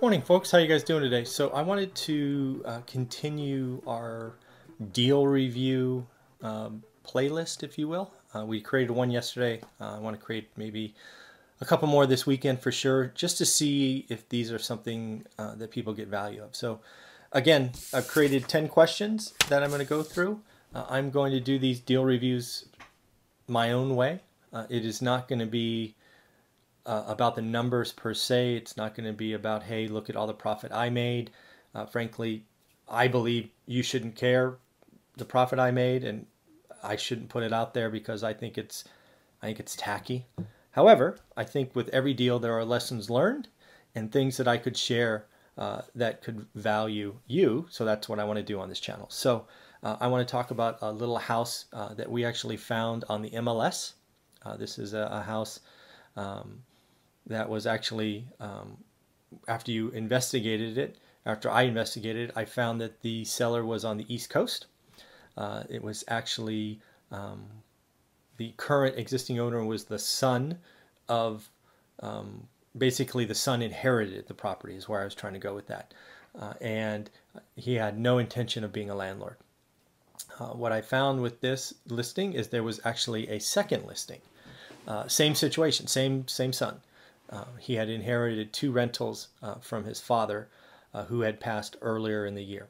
Morning, folks. How are you guys doing today? So I wanted to continue our deal review playlist, if you will. We created one yesterday. I want to create maybe a couple more this weekend for sure, just to see if these are something that people get value of. So again, I've created 10 questions that I'm going to go through. I'm going to do these deal reviews my own way. It is not going to be about the numbers per se. It's not going to be about, hey, look at all the profit I made. Frankly, I believe you shouldn't care the profit I made, and I shouldn't put it out there because I think it's tacky. However, I think with every deal there are lessons learned and things that I could share that could value you. So that's what I want to do on this channel. So I want to talk about a little house that we actually found on the MLS. This is a house that was actually, after you investigated it, after I investigated it, I found that the seller was on the East Coast. It was actually the current existing owner was the son of, basically the son inherited the property is where I was trying to go with that. And he had no intention of being a landlord. What I found with this listing is there was actually a second listing. Same situation, same son. He had inherited two rentals from his father who had passed earlier in the year.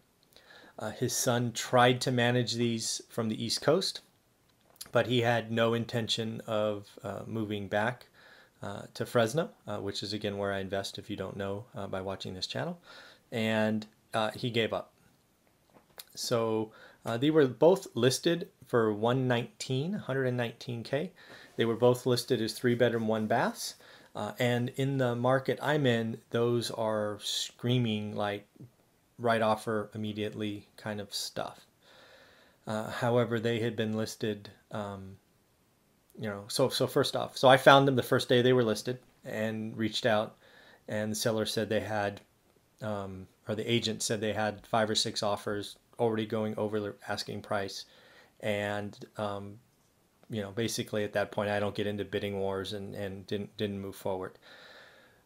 His son tried to manage these from the East Coast, but he had no intention of moving back to Fresno, which is, again, where I invest, if you don't know, by watching this channel. And he gave up. So they were both listed for $119K. They were both listed as 3-bedroom, 1-baths. And in the market I'm in, those are screaming like right offer immediately kind of stuff. However, they had been listed, so first off, so I found them the first day they were listed and reached out, and the seller said they had, or the agent said they had 5 or 6 offers already going over the asking price. And, basically at that point, I don't get into bidding wars and didn't move forward.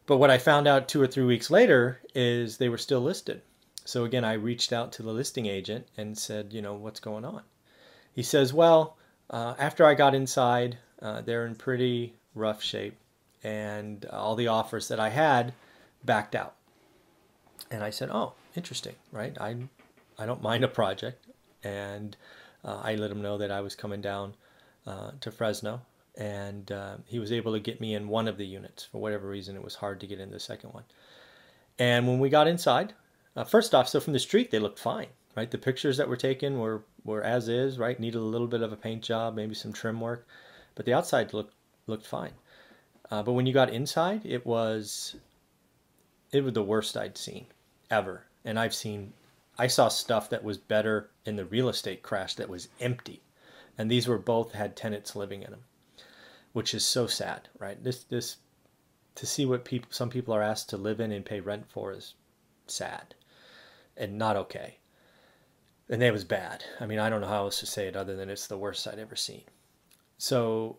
But what I found out 2 or 3 weeks later is they were still listed. So again, I reached out to the listing agent and said, what's going on? He says, well, after I got inside, they're in pretty rough shape, and all the offers that I had backed out. And I said, oh, interesting, right? I don't mind a project. And I let him know that I was coming down to Fresno, and he was able to get me in one of the units. For whatever reason, it was hard to get in the second one. And when we got inside, first off, so from the street, they looked fine, right? The pictures that were taken were as is, right? Needed a little bit of a paint job, maybe some trim work, but the outside looked fine. But when you got inside, it was the worst I'd seen ever. And I saw stuff that was better in the real estate crash that was empty. And these were both had tenants living in them, which is so sad, right? This to see what some people are asked to live in and pay rent for is sad. And not okay. And that was bad. I mean, I don't know how else to say it other than it's the worst I'd ever seen. So,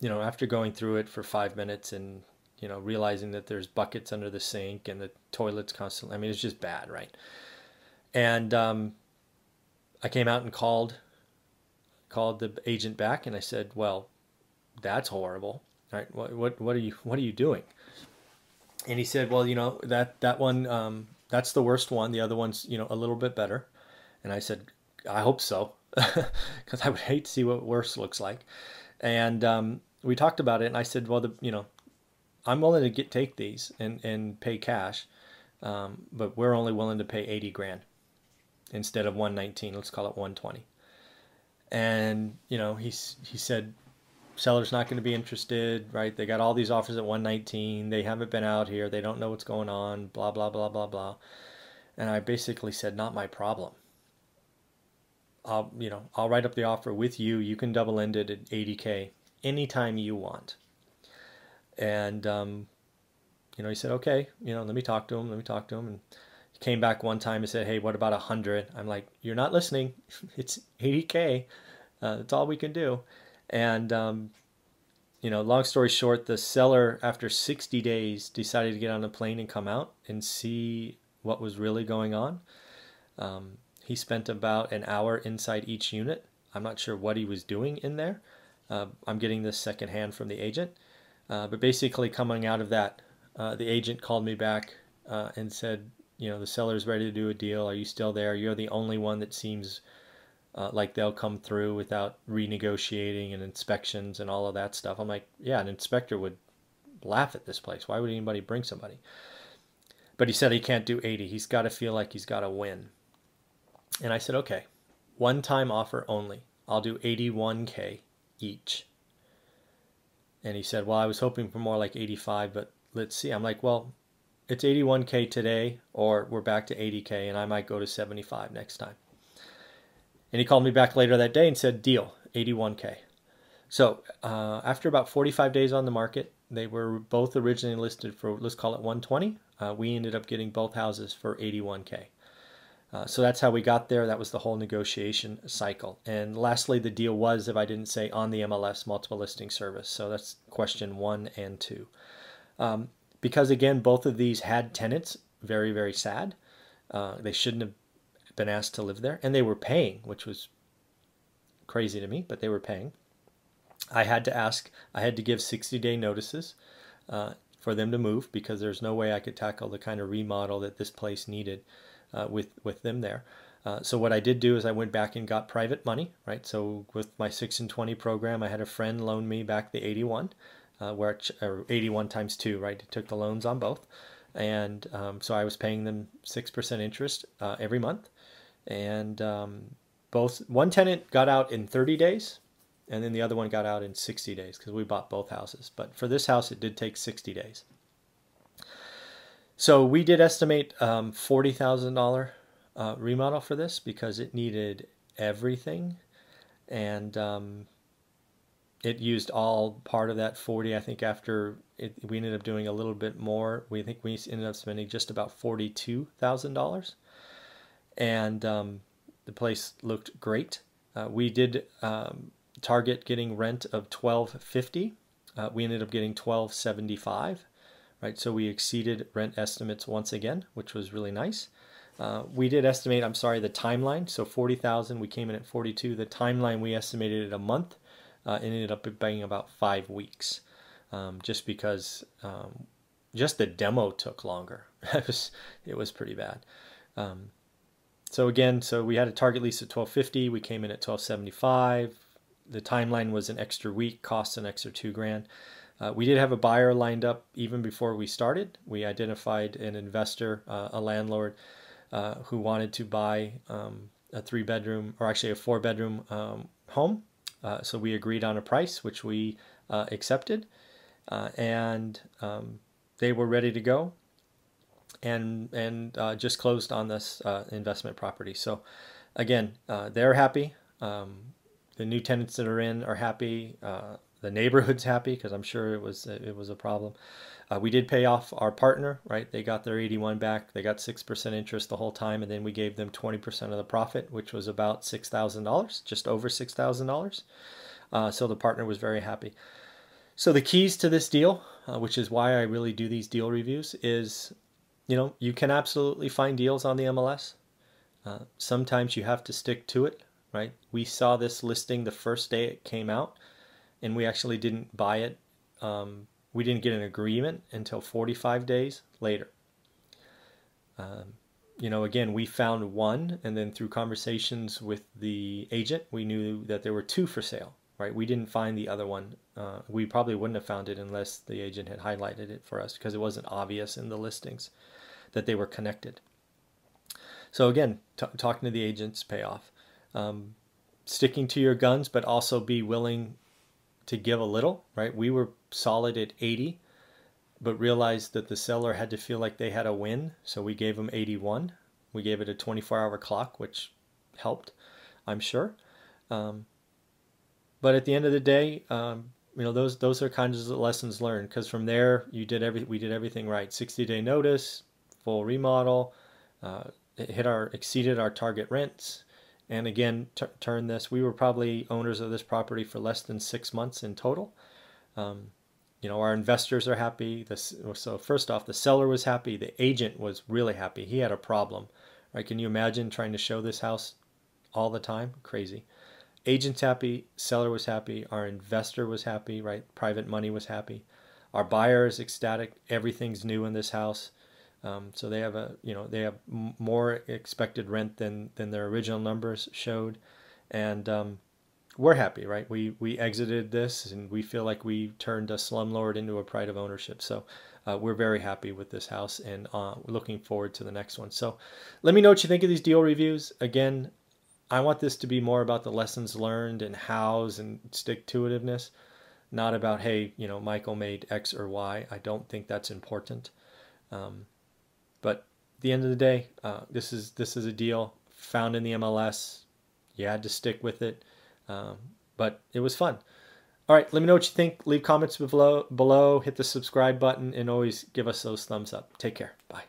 you know, after going through it for 5 minutes and, you know, realizing that there's buckets under the sink and the toilet's constantly, I mean, it's just bad, right? And I came out and called the agent back, and I said, well, that's horrible, right? What are you doing? And he said, well, you know, that one, that's the worst one. The other one's, you know, a little bit better. And I said, I hope so, because I would hate to see what worse looks like. And we talked about it, and I said, well, you know, I'm willing to take these and pay cash, but we're only willing to pay 80 grand instead of 119. Let's call it 120. And, you know, he said, seller's not going to be interested, right? They got all these offers at 119. They haven't been out here. They don't know what's going on, blah, blah, blah, blah, blah. And I basically said, not my problem. You know, I'll write up the offer with you. You can double end it at 80K anytime you want. And, you know, he said, okay, you know, let me talk to him. And he came back one time and said, hey, what about 100? I'm like, you're not listening. It's 80K. That's all we can do. And, you know, long story short, the seller, after 60 days, decided to get on a plane and come out and see what was really going on. He spent about an hour inside each unit. I'm not sure what he was doing in there. I'm getting this secondhand from the agent. But basically coming out of that, the agent called me back and said, you know, the seller's ready to do a deal. Are you still there? You're the only one that seems like they'll come through without renegotiating and inspections and all of that stuff. I'm like, yeah, an inspector would laugh at this place. Why would anybody bring somebody? But he said he can't do 80. He's got to feel like he's got to win. And I said, okay, one-time offer only. I'll do 81K each. And he said, well, I was hoping for more like 85, but let's see. I'm like, well, it's 81K today, or we're back to 80K, and I might go to 75 next time. And he called me back later that day and said, deal, 81K. So after about 45 days on the market, they were both originally listed for, let's call it 120. We ended up getting both houses for 81K. So that's how we got there. That was the whole negotiation cycle. And lastly, the deal was, if I didn't say, on the MLS multiple listing service. So that's question 1 and 2. Because again, both of these had tenants, very, very sad. They shouldn't have been asked to live there. And they were paying, which was crazy to me, but they were paying. I had to give 60-day notices for them to move, because there's no way I could tackle the kind of remodel that this place needed with them there. So what I did do is I went back and got private money, right? So with my 6 and 20 program, I had a friend loan me back the 81, or 81 times 2, right? It took the loans on both. And so I was paying them 6% interest every month. And one tenant got out in 30 days, and then the other one got out in 60 days, because we bought both houses. But for this house, it did take 60 days. So we did estimate $40,000 remodel for this, because it needed everything, and it used all part of that 40. I think after we ended up doing a little bit more. We think we ended up spending just about $42,000, and the place looked great. We did target getting rent of $1,250. We ended up getting $1,275. Right, so we exceeded rent estimates once again, which was really nice. We did estimate, I'm sorry, the timeline. So 40,000, we came in at 42. The timeline, we estimated it a month, and ended up being about 5 weeks, just because just the demo took longer. It was pretty bad. So again, so we had a target lease at 1250. We came in at 1275. The timeline was an extra week, cost an extra $2,000. We did have a buyer lined up even before we started. We identified an investor, a landlord, who wanted to buy a 3-bedroom, or actually a 4-bedroom home. So we agreed on a price, which we accepted, and they were ready to go, and just closed on this investment property. So again, they're happy. The new tenants that are in are happy. The neighborhood's happy, because I'm sure it was a problem. We did pay off our partner, right? They got their 81 back. They got 6% interest the whole time, and then we gave them 20% of the profit, which was about $6,000, just over $6,000. So the partner was very happy. So the keys to this deal, which is why I really do these deal reviews, is, you know, you can absolutely find deals on the MLS. Sometimes you have to stick to it, right? We saw this listing the first day it came out, and we actually didn't buy it. We didn't get an agreement until 45 days later. You know, again, we found one, and then through conversations with the agent, we knew that there were two for sale, right? We didn't find the other one. We probably wouldn't have found it unless the agent had highlighted it for us, because it wasn't obvious in the listings that they were connected. So again, talking to the agents pay off. Sticking to your guns, but also be willing to give a little, right? We were solid at 80, but realized that the seller had to feel like they had a win. So we gave them 81. We gave it a 24-hour clock, which helped, I'm sure. But at the end of the day, you know, those are kinds of lessons learned, because from there we did everything right. 60-day notice, full remodel, it exceeded our target rents. And again, turn this, we were probably owners of this property for less than 6 months in total. You know, our investors are happy. So first off, the seller was happy. The agent was really happy. He had a problem, right? Can you imagine trying to show this house all the time? Crazy. Agent's happy. Seller was happy. Our investor was happy, right? Private money was happy. Our buyer is ecstatic. Everything's new in this house. So they have they have more expected rent than their original numbers showed, and we're happy, right? We exited this, and we feel like we turned a slumlord into a pride of ownership. So we're very happy with this house, and looking forward to the next one. So let me know what you think of these deal reviews. Again, I want this to be more about the lessons learned and hows and stick-to-itiveness, not about, hey, you know, Michael made X or Y. I don't think that's important. But at the end of the day, this is a deal found in the MLS. You had to stick with it, but it was fun. All right, let me know what you think. Leave comments below, hit the subscribe button, and always give us those thumbs up. Take care. Bye.